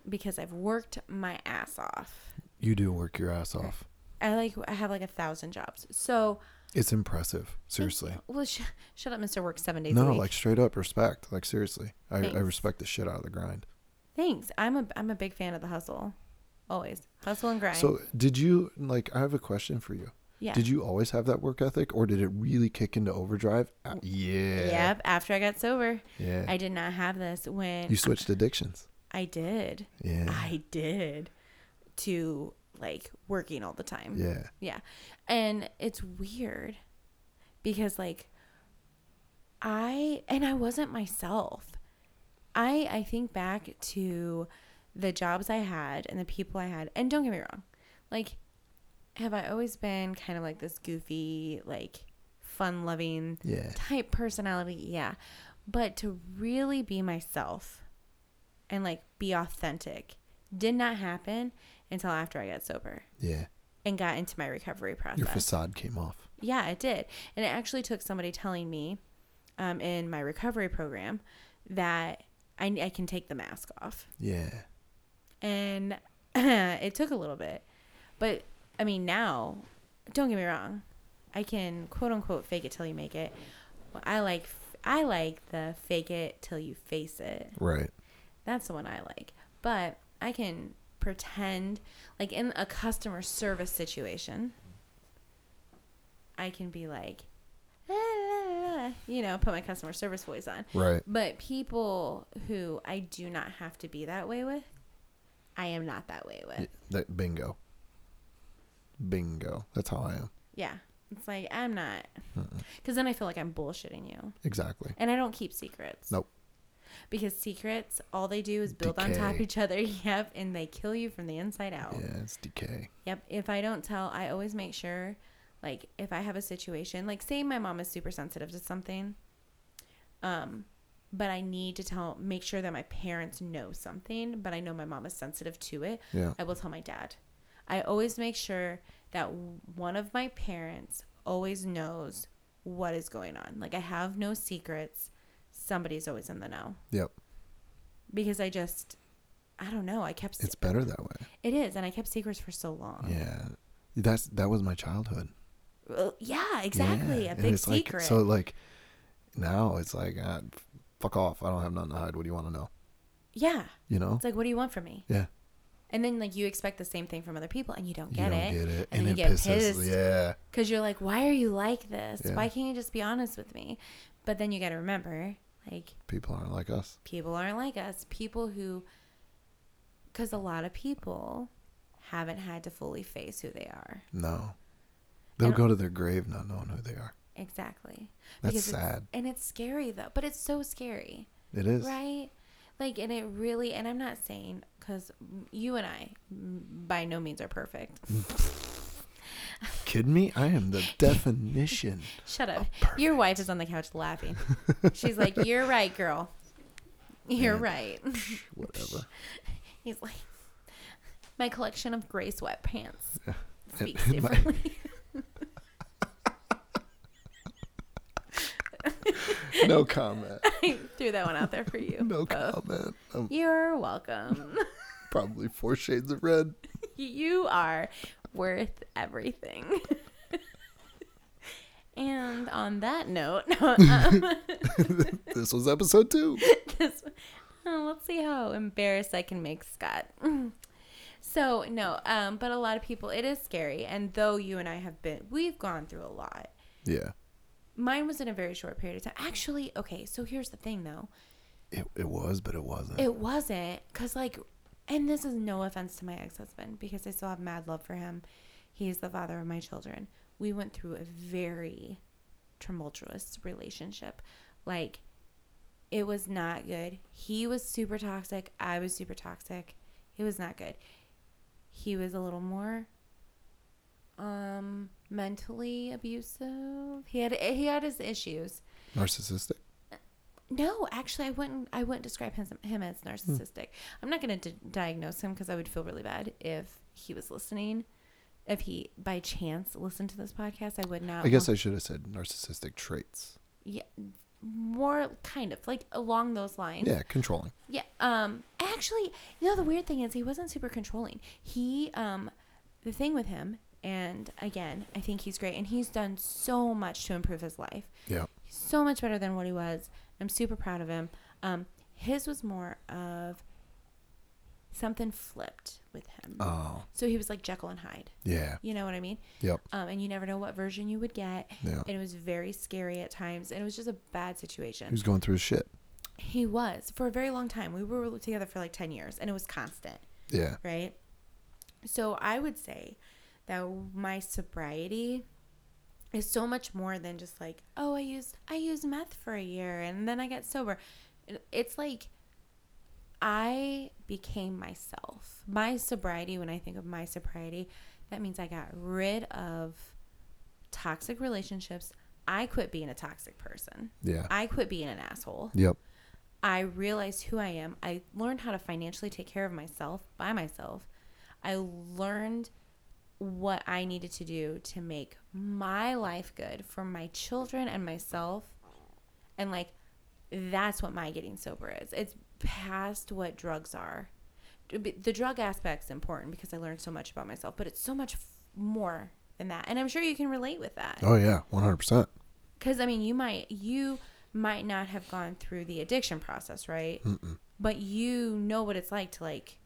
because I've worked my ass off. You do work your ass off. I have like 1,000 jobs. So it's impressive. Seriously. Well, shut up, Mr. Work 7 days a week. No, like straight up respect. Like, seriously. I respect the shit out of the grind. Thanks. I'm a big fan of the hustle. Always. Hustle and grind. So did you, like, I have a question for you. Yeah. Did you always have that work ethic, or did it really kick into overdrive? Yeah. Yep. After I got sober. Yeah. I did not have this when. You switched addictions. I did. Yeah. I did. To, like, working all the time. Yeah. Yeah. And it's weird because, like, I wasn't myself. I think back to the jobs I had and the people I had. And don't get me wrong. Like, have I always been kind of like this goofy, like, fun-loving type personality? Yeah. But to really be myself and, like, be authentic did not happen until after I got sober. Yeah. And got into my recovery process. Your facade came off. Yeah, it did. And it actually took somebody telling me in my recovery program that I can take the mask off. Yeah. And it took a little bit. But, I mean, now, don't get me wrong. I can, quote, unquote, fake it till you make it. Well, I like the fake it till you face it. Right. That's the one I like. But I can pretend, like, in a customer service situation, I can be like, put my customer service voice on. Right. But people who I do not have to be that way with, I am not that way with. That bingo. That's how I am. Yeah. It's like, I'm not. Because then I feel like I'm bullshitting you. Exactly. And I don't keep secrets. Nope. Because secrets, all they do is build on top of each other. Yep. And they kill you from the inside out. Yeah, it's decay. Yep. If I don't tell, I always make sure, like, if I have a situation, like, say my mom is super sensitive to something, but I need to make sure that my parents know something, but I know my mom is sensitive to it. Yeah. I will tell my dad. I always make sure that one of my parents always knows what is going on. Like, I have no secrets. Somebody's always in the know. Yep. Because I don't know. I kept. It's better that way. It is. And I kept secrets for so long. Yeah. That was my childhood. Well, yeah, exactly. Yeah. A big secret. Like, so like now it's like, fuck off. I don't have nothing to hide. What do you want to know? Yeah. You know? It's like, what do you want from me? Yeah. And then, like, you expect the same thing from other people, and you don't get it. And then you get pissed. Yeah. Because you're like, why are you like this? Yeah. Why can't you just be honest with me? But then you got to remember, like... People aren't like us. People who... Because a lot of people haven't had to fully face who they are. No. They'll go to their grave not knowing who they are. Exactly. That's sad. And it's scary, though. But it's so scary. It is. Right? Like, and it really... And I'm not saying... Because you and I, by no means, are perfect. Kidding me? I am the definition. Shut up. Your wife is on the couch laughing. She's like, "You're right, girl. You're right." Whatever. He's like, "My collection of gray sweatpants speaks differently." No comment. I threw that one out there for you. No comment. You're welcome. Probably 4 shades of red. You are worth everything. And on that note, this was episode 2. Let's see how embarrassed I can make Scott. So no, but a lot of people, it is scary. And though you and I we've gone through a lot. Yeah. Mine was in a very short period of time. Actually, okay, so here's the thing, though. It was, but it wasn't. It wasn't, because, like, and this is no offense to my ex-husband, because I still have mad love for him. He is the father of my children. We went through a very tumultuous relationship. Like, it was not good. He was super toxic. I was super toxic. It was not good. He was a little more... mentally abusive. He had his issues. Narcissistic? No, actually, I wouldn't describe him as narcissistic. I'm not going to diagnose him because I would feel really bad if he was listening. If he, by chance, listened to this podcast, I would not. I guess I should have said narcissistic traits. Yeah, more kind of like along those lines. Yeah, controlling. Yeah. Actually, you know, the weird thing is he wasn't super controlling. He, the thing with him. And again, I think he's great. And he's done so much to improve his life. Yeah. He's so much better than what he was. I'm super proud of him. His was more of something flipped with him. Oh. So he was like Jekyll and Hyde. Yeah. You know what I mean? Yep. And you never know what version you would get. Yeah. And it was very scary at times. And it was just a bad situation. He was going through his shit. He was. For a very long time. We were together for like 10 years. And it was constant. Yeah. Right? So I would say... that my sobriety is so much more than just like, oh, I used meth for a year and then I got sober. It's like I became myself. My sobriety, when I think of my sobriety, that means I got rid of toxic relationships. I quit being a toxic person. Yeah. I quit being an asshole. Yep. I realized who I am. I learned how to financially take care of myself by myself. I learned what I needed to do to make my life good for my children and myself. And like, that's what my getting sober is. It's past what drugs are. The drug aspect's important because I learned so much about myself, but it's so much more than that. And I'm sure you can relate with that. Oh yeah. 100%. Cause I mean, you might not have gone through the addiction process, right? Mm-mm. But you know what it's like to like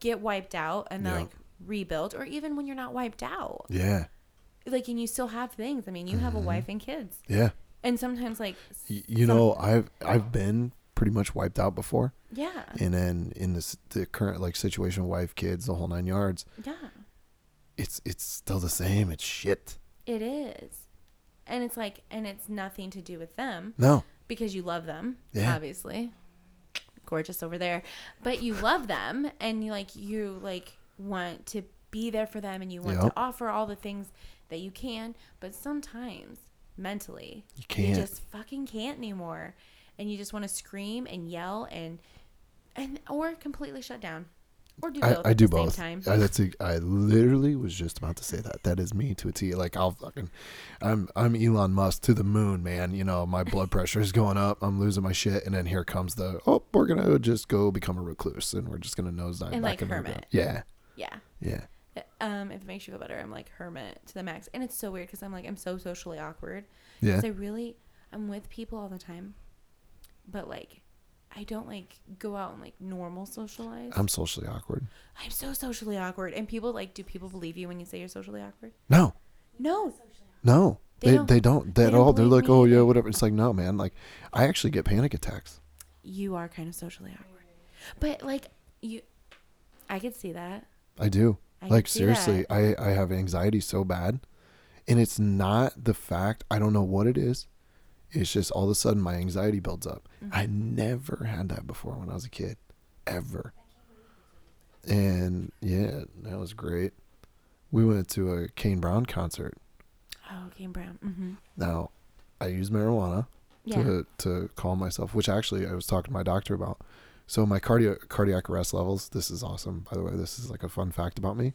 get wiped out and then like rebuild, or even when you're not wiped out. Yeah. Like, and you still have things. I mean, you have a wife and kids. Yeah. And sometimes like, you know, I've been pretty much wiped out before. Yeah. And then in this, the current like situation, wife, kids, the whole nine yards. Yeah. It's still the same. It's shit. It is. And it's like, and it's nothing to do with them. No. Because you love them. Yeah. Obviously. Gorgeous over there. But you love them and you want to be there for them and you want to offer all the things that you can, but sometimes mentally you can't. You just fucking can't anymore. And you just want to scream and yell and or completely shut down. Or do both at the same time. I literally was just about to say that. That is me to a T. Like I'm Elon Musk to the moon, man. You know, my blood pressure is going up. I'm losing my shit. And then here comes we're going to just go become a recluse. And we're just going to nosedive and back in hermit. Underground. Yeah. Yeah. Yeah. If it makes you feel better, I'm like hermit to the max. And it's so weird because I'm so socially awkward. Yeah. Because I'm with people all the time. But I don't go out and normal socialize. I'm socially awkward. I'm so socially awkward. And people do people believe you when you say you're socially awkward? No. No. No. They don't. They're like, oh yeah, whatever. It's like, no, man. I actually get panic attacks. You are kind of socially awkward. But I could see that. I do. Seriously, I have anxiety so bad. And it's not the fact, I don't know what it is. It's just all of a sudden my anxiety builds up. Mm-hmm. I never had that before when I was a kid, ever. And yeah, that was great. We went to a Kane Brown concert. Oh, Kane Brown. Mm-hmm. Now, I use marijuana to calm myself, which actually I was talking to my doctor about. So my cardiac arrest levels, this is awesome, by the way. This is a fun fact about me.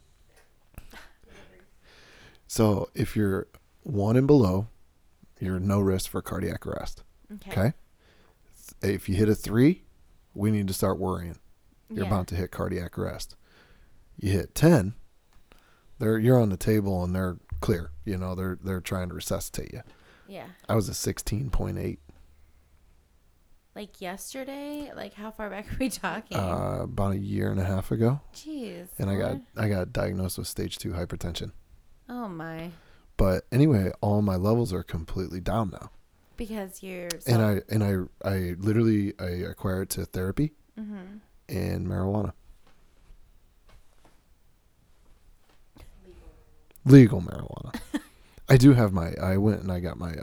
So if you're 1 and below, you're no risk for cardiac arrest. Okay. If you hit a 3, we need to start worrying. You're about to hit cardiac arrest. You hit 10, you're on the table and they're clear. You know, they're trying to resuscitate you. Yeah. I was a 16.8. Yesterday? How far back are we talking? About a year and a half ago. Jeez. And I got diagnosed with stage 2 hypertension. Oh my. But anyway, all my levels are completely down now. Because you're... I acquire it to therapy and marijuana. Legal marijuana. I do have I went and I got my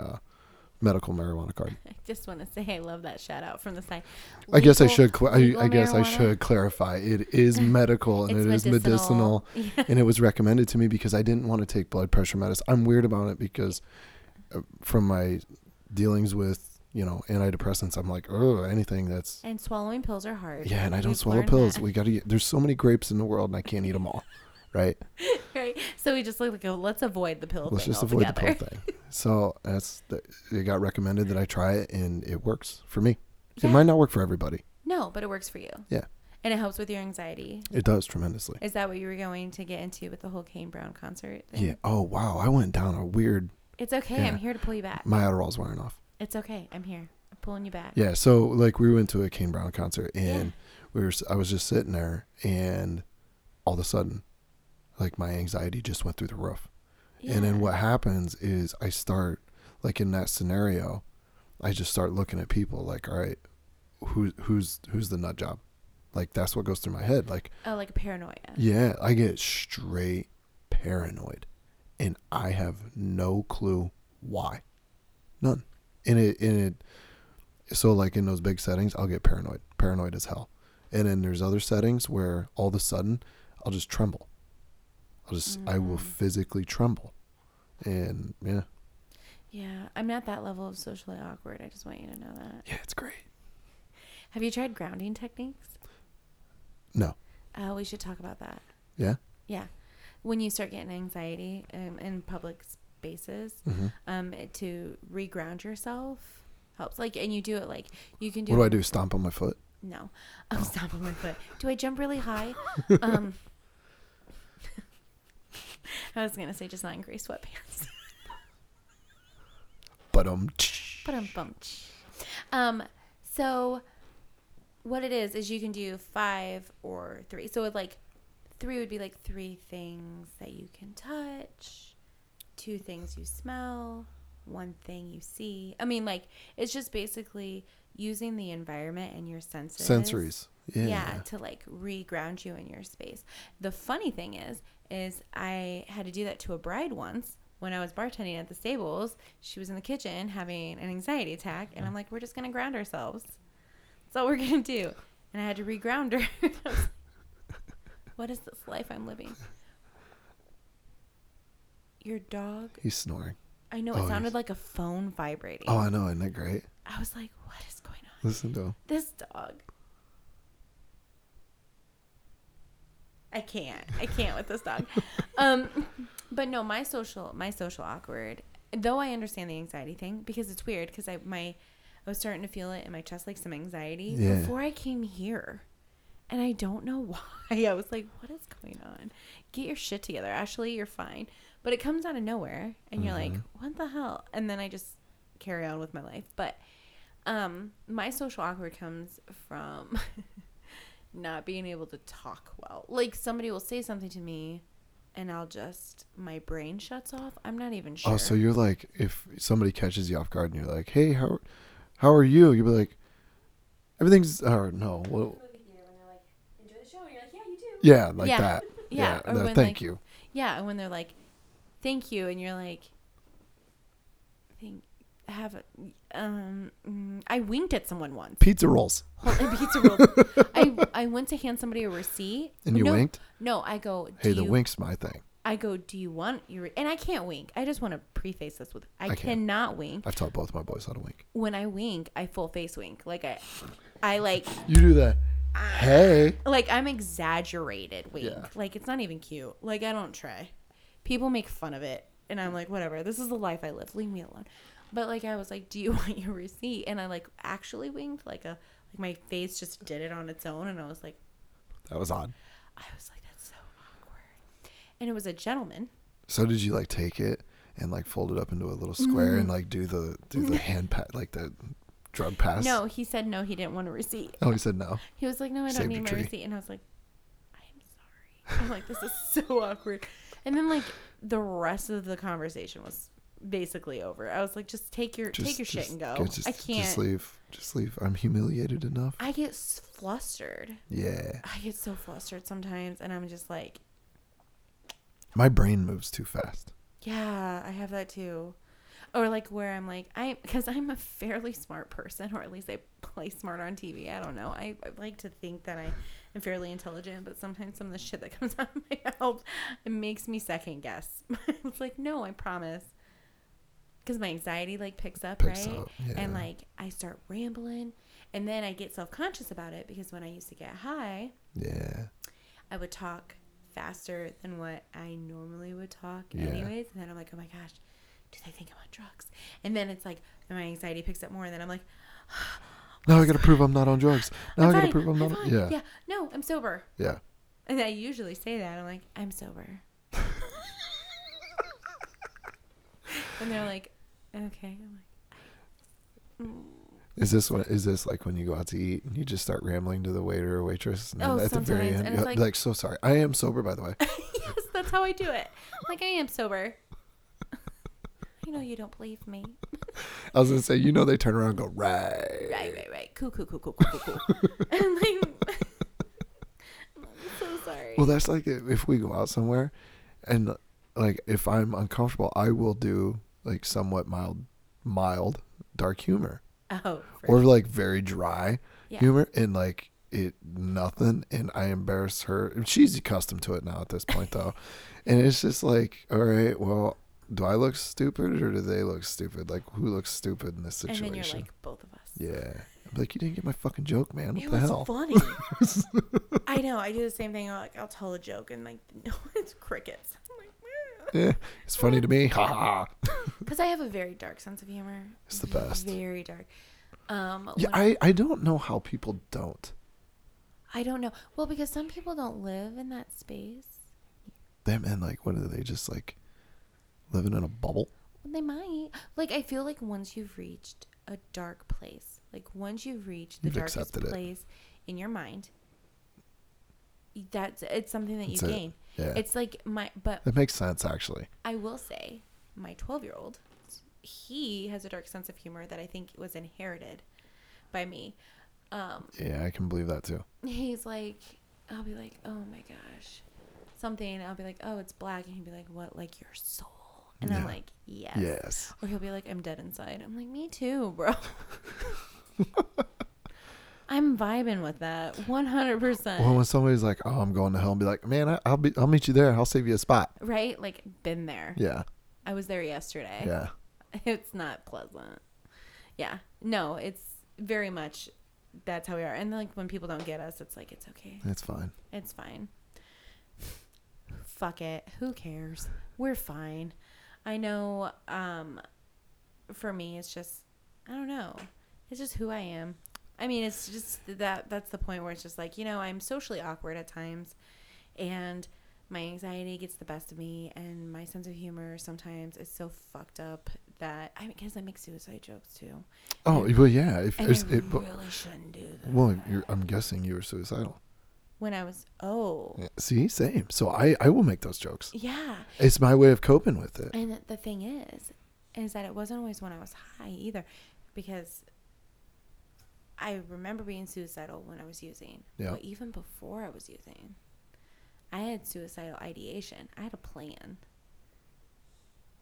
medical marijuana card. I just want to say I love that shout out from the side. I guess I should clarify. It is medical and it is medicinal. Yeah. And it was recommended to me because I didn't want to take blood pressure medicine. I'm weird about it because from my dealings with, antidepressants, I'm like, oh, anything that's... And swallowing pills are hard. Yeah, and I don't swallow pills. We got to get... There's so many grapes in the world and I can't eat them all. Right? Right. So we just let's avoid the pill thing. Let's just avoid the pill thing. So it got recommended that I try it and it works for me. Yeah. It might not work for everybody. No, but it works for you. Yeah. And it helps with your anxiety. It does tremendously. Is that what you were going to get into with the whole Kane Brown concert thing? Yeah. Oh, wow. I went down a weird... It's okay. Yeah. I'm here to pull you back. My Adderall's wearing off. It's okay. I'm here. I'm pulling you back. Yeah. So we went to a Kane Brown concert and I was just sitting there and all of a sudden... my anxiety just went through the roof. Yeah. And then what happens is I start, in that scenario, I just start looking at people all right, who's the nut job? That's what goes through my head. Like paranoia. Yeah. I get straight paranoid and I have no clue why. None. So in those big settings, I'll get paranoid. Paranoid as hell. And then there's other settings where all of a sudden I'll just tremble. I will physically tremble. And yeah. Yeah. I'm not that level of socially awkward. I just want you to know that. Yeah, it's great. Have you tried grounding techniques? No. We should talk about that. Yeah? Yeah. When you start getting anxiety in public spaces, to reground yourself helps. And you do it you can do... What do I do? Stomp on my foot? No. I'm stomping my foot. Do I jump really high? I was going to say just not in gray sweatpants. Ba-dum-tsh. So what it is you can do 5 or 3. So 3 would be 3 things that you can touch, 2 things you smell, one thing you see. I mean, like, it's just basically using the environment and your senses. Sensories. Yeah, to like re-ground you in your space. The funny thing is I had to do that to a bride once when I was bartending at the stables. She was in the kitchen having an anxiety attack, and I'm like, we're just going to ground ourselves. That's all we're going to do. And I had to re-ground her. What is this life I'm living? Your dog. He's snoring. I know. It sounded like a phone vibrating. Oh, I know. Isn't that great? I was like, what is going on? Listen to him. This dog. I can't with this dog. But no, my social awkward, though I understand the anxiety thing because it's weird because I was starting to feel it in my chest, like some anxiety before I came here. And I don't know why. I was like, what is going on? Get your shit together. Ashley, you're fine. But it comes out of nowhere and you're like, what the hell? And then I just carry on with my life. But my social awkward comes from not being able to talk well. Like, somebody will say something to me and my brain shuts off. I'm not even sure. Oh, so you're like, if somebody catches you off guard and you're like, hey, how are you? You'll be like, everything's, or no. Well, enjoy the show. And you're like, yeah, you do. Yeah, like that. Yeah. Yeah. Or thank you. Yeah. And when they're like, thank you. And you're like, I winked at someone once. Pizza rolls. Pizza rolls. I went to hand somebody a receipt. And you winked? No, I go, hey, the wink's my thing. I go, do you want your... And I can't wink. I just want to preface this with... I cannot wink. I've taught both my boys how to wink. When I wink, I full face wink. Like, I like... You do that. Hey. Like, I'm exaggerated wink. Yeah. Like, it's not even cute. Like, I don't try. People make fun of it. And I'm like, whatever. This is the life I live. Leave me alone. But, like, I was like, do you want your receipt? And I, like, actually winked. Like my face just did it on its own. And I was like... That was odd. I was like, that's so awkward. And it was a gentleman. So did you, like, take it and, like, fold it up into a little square and, like, do the hand pat, like, the drug pass? No, he said no. He didn't want a receipt. Oh, he said no. He was like, no, I don't need my receipt. And I was like, I am sorry. I'm like, this is so awkward. And then, like, the rest of the conversation was... basically over. I was like, just take your shit and go. I can't. Just leave. I'm humiliated enough. I get flustered. Yeah. I get so flustered sometimes, and I'm just like. My brain moves too fast. Yeah, I have that too. Or like where I'm like, because I'm a fairly smart person, or at least I play smart on TV. I don't know. I like to think that I am fairly intelligent, but sometimes some of the shit that comes out of my mouth, it makes me second guess. It's like, no, I promise. Because my anxiety, like, picks up, right? Yeah. And, like, I start rambling. And then I get self-conscious about it because when I used to get high, I would talk faster than what I normally would talk anyways. And then I'm like, oh, my gosh, do they think I'm on drugs? And then it's like my anxiety picks up more. And then I'm like. Now I got to prove I'm not on drugs. Now I got to prove I'm not. Yeah. Yeah. No, I'm sober. Yeah. And I usually say that. I'm like, I'm sober. And they're like, okay. I'm like, Is this like when you go out to eat and you just start rambling to the waiter or waitress? And at the very end, and it's like, so sorry. I am sober, by the way. Yes, that's how I do it. Like, I am sober. You know you don't believe me. I was going to say, you know they turn around and go, right. Cool. And like, I'm so sorry. Well, that's like if we go out somewhere and... Like, if I'm uncomfortable, I will do, like, somewhat mild dark humor. Oh. Or, like, very dry humor. And, like, nothing. And I embarrass her. She's accustomed to it now at this point, though. And it's just like, all right, well, do I look stupid or do they look stupid? Like, who looks stupid in this situation? And then you're like, both of us. Yeah. I'm like, you didn't get my fucking joke, man. What the hell? It was funny. I know. I do the same thing. Like, I'll tell a joke and, like, no, it's crickets. Yeah, it's funny to me. Ha ha. Because I have a very dark sense of humor. It's the best. Very dark. Yeah, I don't know how people don't. I don't know. Well, because some people don't live in that space. Them and like, what are they just like living in a bubble? Well, they might. Like, I feel like once you've reached a dark place, like once you've reached the darkest place in your mind, it's something that you gain. Yeah. It's like that makes sense, actually. I will say my 12-year-old he has a dark sense of humor that I think was inherited by me. Yeah, I can believe that too. He's like, I'll be like, oh my gosh, something. I'll be like, oh, it's black. And he'd be like, what? Like your soul. And yeah. I'm like, yes. Yes. Or he'll be like, I'm dead inside. I'm like, me too, bro. I'm vibing with that 100%. Well, when somebody's like, oh, I'm going to hell, and be like, man, I'll meet you there. I'll save you a spot. Right? Like, been there. Yeah. I was there yesterday. Yeah. It's not pleasant. Yeah. No, it's very much that's how we are. And like when people don't get us, it's like, it's okay. It's fine. It's fine. Fuck it. Who cares? We're fine. I know, for me, it's just, I don't know. It's just who I am. I mean, it's just that's the point where it's just like, you know, I'm socially awkward at times and my anxiety gets the best of me and my sense of humor sometimes is so fucked up that I guess I make suicide jokes too. Oh, well, yeah. I really shouldn't do that. Well, I'm guessing you were suicidal. When I was, yeah, see, same. So I will make those jokes. Yeah. It's my way of coping with it. And the thing is that it wasn't always when I was high either, because I remember being suicidal when I was using. Yeah. But even before I was using, I had suicidal ideation. I had a plan.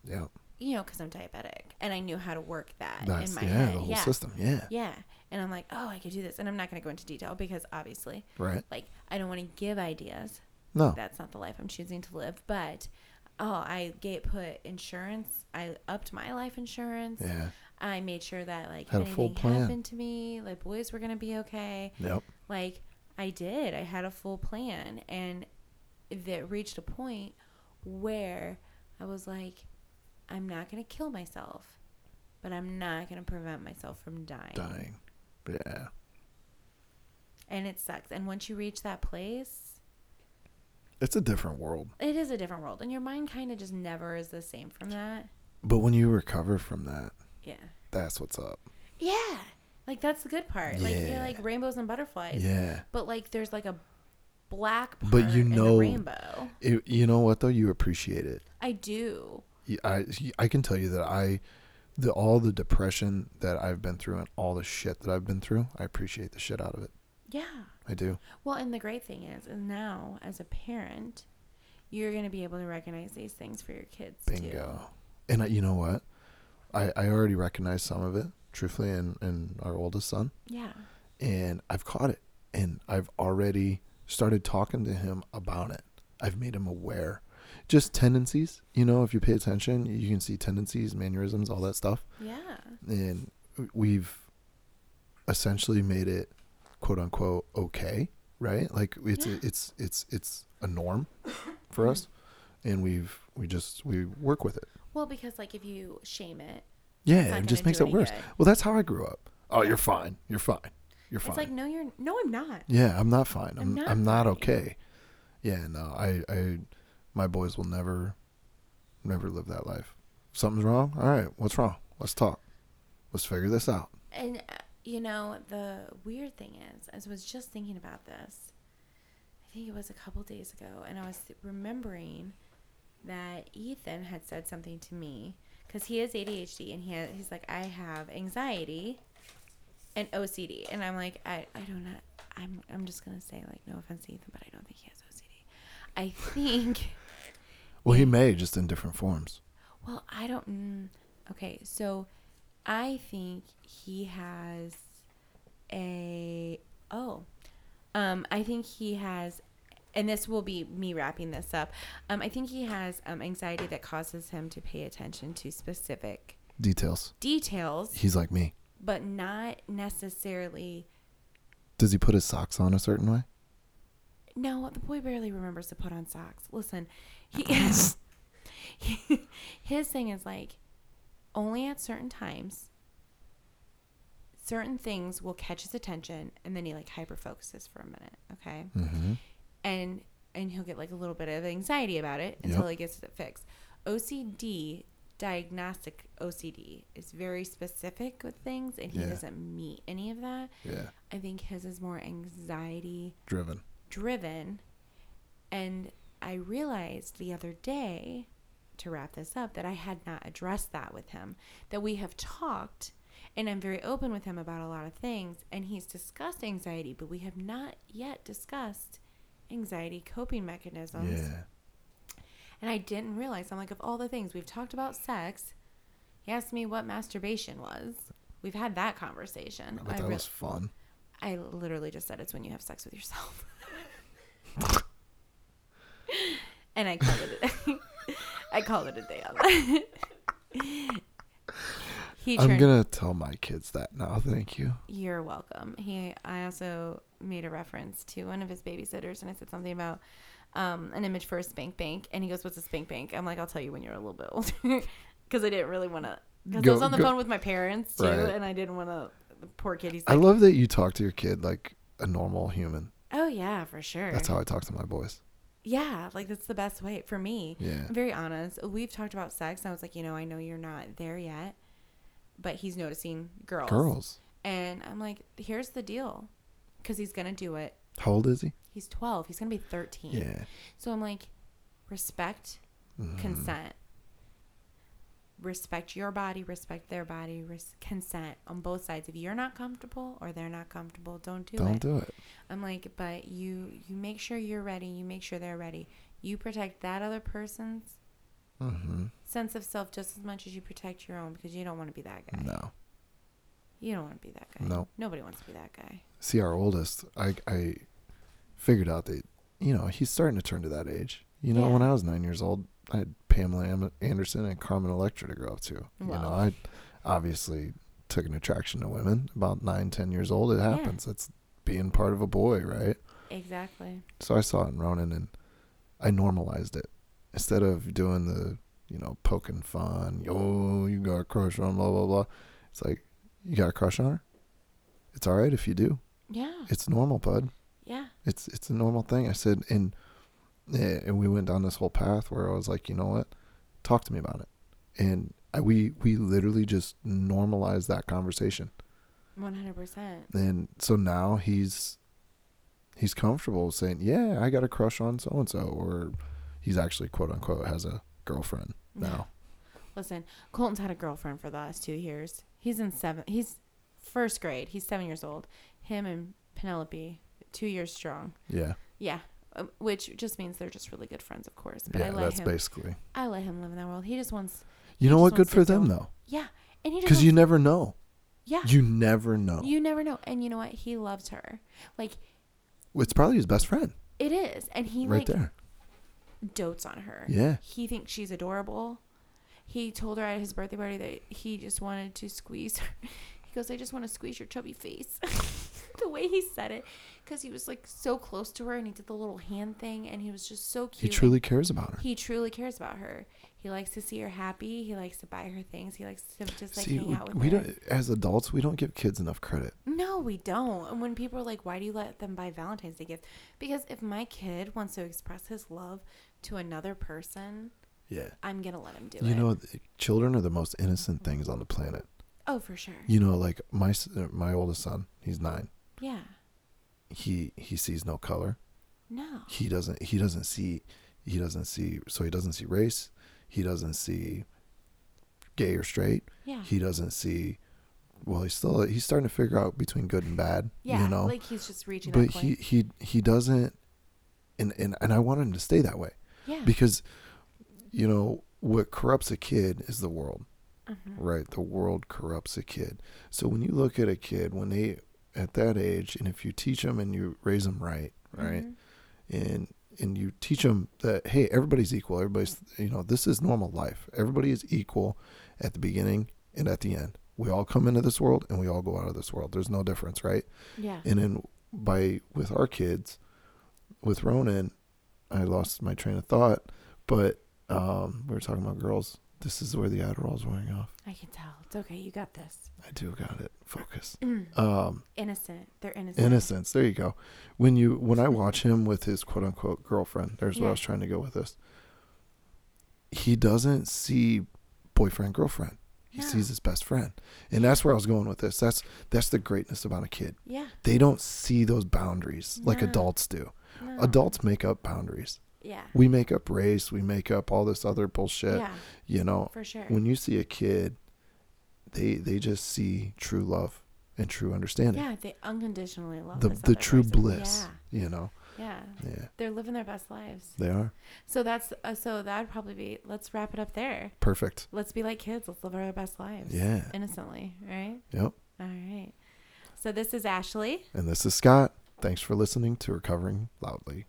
Yeah. You know, because I'm diabetic. And I knew how to work that in my head. Yeah, the whole system. Yeah. Yeah. And I'm like, oh, I could do this. And I'm not going to go into detail because obviously. Right. Like, I don't want to give ideas. No. That's not the life I'm choosing to live. But, I upped my life insurance. Yeah. I made sure that, like, had anything a full plan. Happened to me, like, boys were going to be okay. Yep. Like, I did. I had a full plan. And it reached a point where I was like, I'm not going to kill myself, but I'm not going to prevent myself from dying. Yeah. And it sucks. And once you reach that place... It's a different world. It is a different world. And your mind kind of just never is the same from that. But when you recover from that... Yeah. That's what's up. Yeah. Like, that's the good part. Yeah. Like, you're like rainbows and butterflies. Yeah. But, like, there's, like, a black part but you know, in the rainbow. It, you know what, though? You appreciate it. I do. I can tell you that all the depression that I've been through and all the shit that I've been through, I appreciate the shit out of it. Yeah. I do. Well, and the great thing is now, as a parent, you're going to be able to recognize these things for your kids, Bingo. Too. And you know what? I already recognize some of it, truthfully, in our oldest son. Yeah. And I've caught it. And I've already started talking to him about it. I've made him aware. Just tendencies. You know, if you pay attention, you can see tendencies, mannerisms, all that stuff. Yeah. And we've essentially made it, quote unquote, okay, right? Like, it's a norm for us. And we work with it. Well, because, like, if you shame it, it just makes it worse. Good. Well, that's how I grew up. Oh, yeah. You're fine. It's like, no, I'm not. Yeah, I'm not fine. I'm not okay. Yeah, no, my boys will never live that life. Something's wrong. All right, what's wrong? Let's talk. Let's figure this out. And you know, the weird thing is, as I was just thinking about this, I think it was a couple days ago, and I was remembering that Ethan had said something to me because he has ADHD and he's like, I have anxiety and OCD, and I'm like, I don't know. I'm just gonna say, like, no offense to Ethan, but I don't think he has OCD. I think. Well, he may, just in different forms. Well, I don't. Okay, so I think he has I think he has. And this will be me wrapping this up. I think he has anxiety that causes him to pay attention to specific details. He's like me. But not necessarily. Does he put his socks on a certain way? No, the boy barely remembers to put on socks. Listen, his thing is like, only at certain times, certain things will catch his attention, and then he like hyper-focuses for a minute, okay? Mm-hmm. And he'll get like a little bit of anxiety about it until he gets it fixed. OCD, diagnostic OCD, is very specific with things, and he doesn't meet any of that. Yeah. I think his is more anxiety driven. And I realized the other day, to wrap this up, that I had not addressed that with him, that we have talked and I'm very open with him about a lot of things, and he's discussed anxiety, but we have not yet discussed anxiety coping mechanisms. Yeah. And I didn't realize, I'm like, of all the things, we've talked about sex. He asked me what masturbation was. We've had that conversation. But that was fun. I literally just said it's when you have sex with yourself. And I called it a day. I called it a day on that. I'm going to tell my kids that now. Thank you. You're welcome. I also made a reference to one of his babysitters, and I said something about an image for a spank bank. And he goes, "What's a spank bank?" I'm like, "I'll tell you when you're a little bit older." Because I didn't really want to. Because I was on the phone with my parents, too, right. And I didn't want to. The poor kid. He's like, I love that you talk to your kid like a normal human. Oh, yeah, for sure. That's how I talk to my boys. Yeah, like that's the best way for me. Yeah. I'm very honest. We've talked about sex, and I was like, I know you're not there yet, but he's noticing girls. And I'm like, here's the deal, because he's going to do it. How old is he? He's 12. He's going to be 13. Yeah. So I'm like, respect, consent. Respect your body, respect their body, consent on both sides. If you're not comfortable or they're not comfortable, don't do it. I'm like, but you make sure you're ready. You make sure they're ready. You protect that other person's sense of self just as much as you protect your own, because you don't want to be that guy. No. You don't want to be that guy. No. Nobody wants to be that guy. See, our oldest, I figured out that, he's starting to turn to that age. When I was 9 years old, I had Pamela Anderson and Carmen Electra to grow up to. Wow. I obviously took an attraction to women about 9-10 years old. It happens. That's being part of a boy, right? Exactly. So I saw it in Ronan, and I normalized it instead of doing the poking fun. Yo, you got a crush on blah blah blah. It's like, you got a crush on her. It's all right if you do. Yeah. It's normal, bud. Yeah. It's a normal thing. I said, and we went down this whole path where I was like, you know what? Talk to me about it. And we literally just normalized that conversation. 100%. And so now he's comfortable saying, yeah, I got a crush on so-and-so. Or he's actually, quote unquote, has a girlfriend now. Listen, Colton's had a girlfriend for the last 2 years. He's first grade. He's 7 years old. Him and Penelope, 2 years strong. Yeah. Yeah. Which just means they're just really good friends, of course. But I let him live in that world. He just wants. You know what? Good for them, though. Yeah, and he because you never know. Yeah, you never know. And you know what? He loves her. Like, it's probably his best friend. It is, and he dotes on her. Yeah, he thinks she's adorable. He told her at his birthday party that he just wanted to squeeze her. He goes, "I just want to squeeze your chubby face." The way he said it, because he was like so close to her, and he did the little hand thing, and he was just so cute. He truly cares about her. He likes to see her happy. He likes to buy her things. He likes to just hang out with her. As adults, we don't give kids enough credit. No, we don't. And when people are like, why do you let them buy Valentine's Day gifts? Because if my kid wants to express his love to another person, I'm going to let him do it. Children are the most innocent things on the planet. Oh, for sure. Like my oldest son, he's 9. Yeah. He sees no color. No. He doesn't see race. He doesn't see gay or straight. Yeah. He doesn't see, he's starting to figure out between good and bad. Yeah. Like he's just reaching that point. But he doesn't, and I want him to stay that way. Yeah. Because, what corrupts a kid is the world. Mm-hmm. Right? The world corrupts a kid. So when you look at a kid, when they, at that age, and if you teach them and you raise them right, mm-hmm. and you teach them that, hey, everybody's equal, everybody's this is normal life, everybody is equal at the beginning and at the end. We all come into this world and we all go out of this world. There's no difference, right? Yeah. And then with our kids, with Ronan, I lost my train of thought, but we were talking about girls. This is where the Adderall's wearing off. I can tell. It's okay. You got this. I do got it. Focus. Innocent. They're innocent. Innocence. There you go. When I watch him with his quote unquote girlfriend, there's what I was trying to go with this. He doesn't see boyfriend, girlfriend. He sees his best friend. And that's where I was going with this. That's the greatness about a kid. Yeah. They don't see those boundaries like adults do. No. Adults make up boundaries. Yeah. We make up race. We make up all this other bullshit. Yeah. You know, for sure. When you see a kid, they just see true love and true understanding. Yeah. They unconditionally love the true person. Bliss, yeah. You know? Yeah. Yeah. They're living their best lives. They are. So that's, so that'd probably be, let's wrap it up there. Perfect. Let's be like kids. Let's live our best lives. Yeah. Innocently. Right? Yep. All right. So this is Ashley. And this is Scott. Thanks for listening to Recovering Loudly.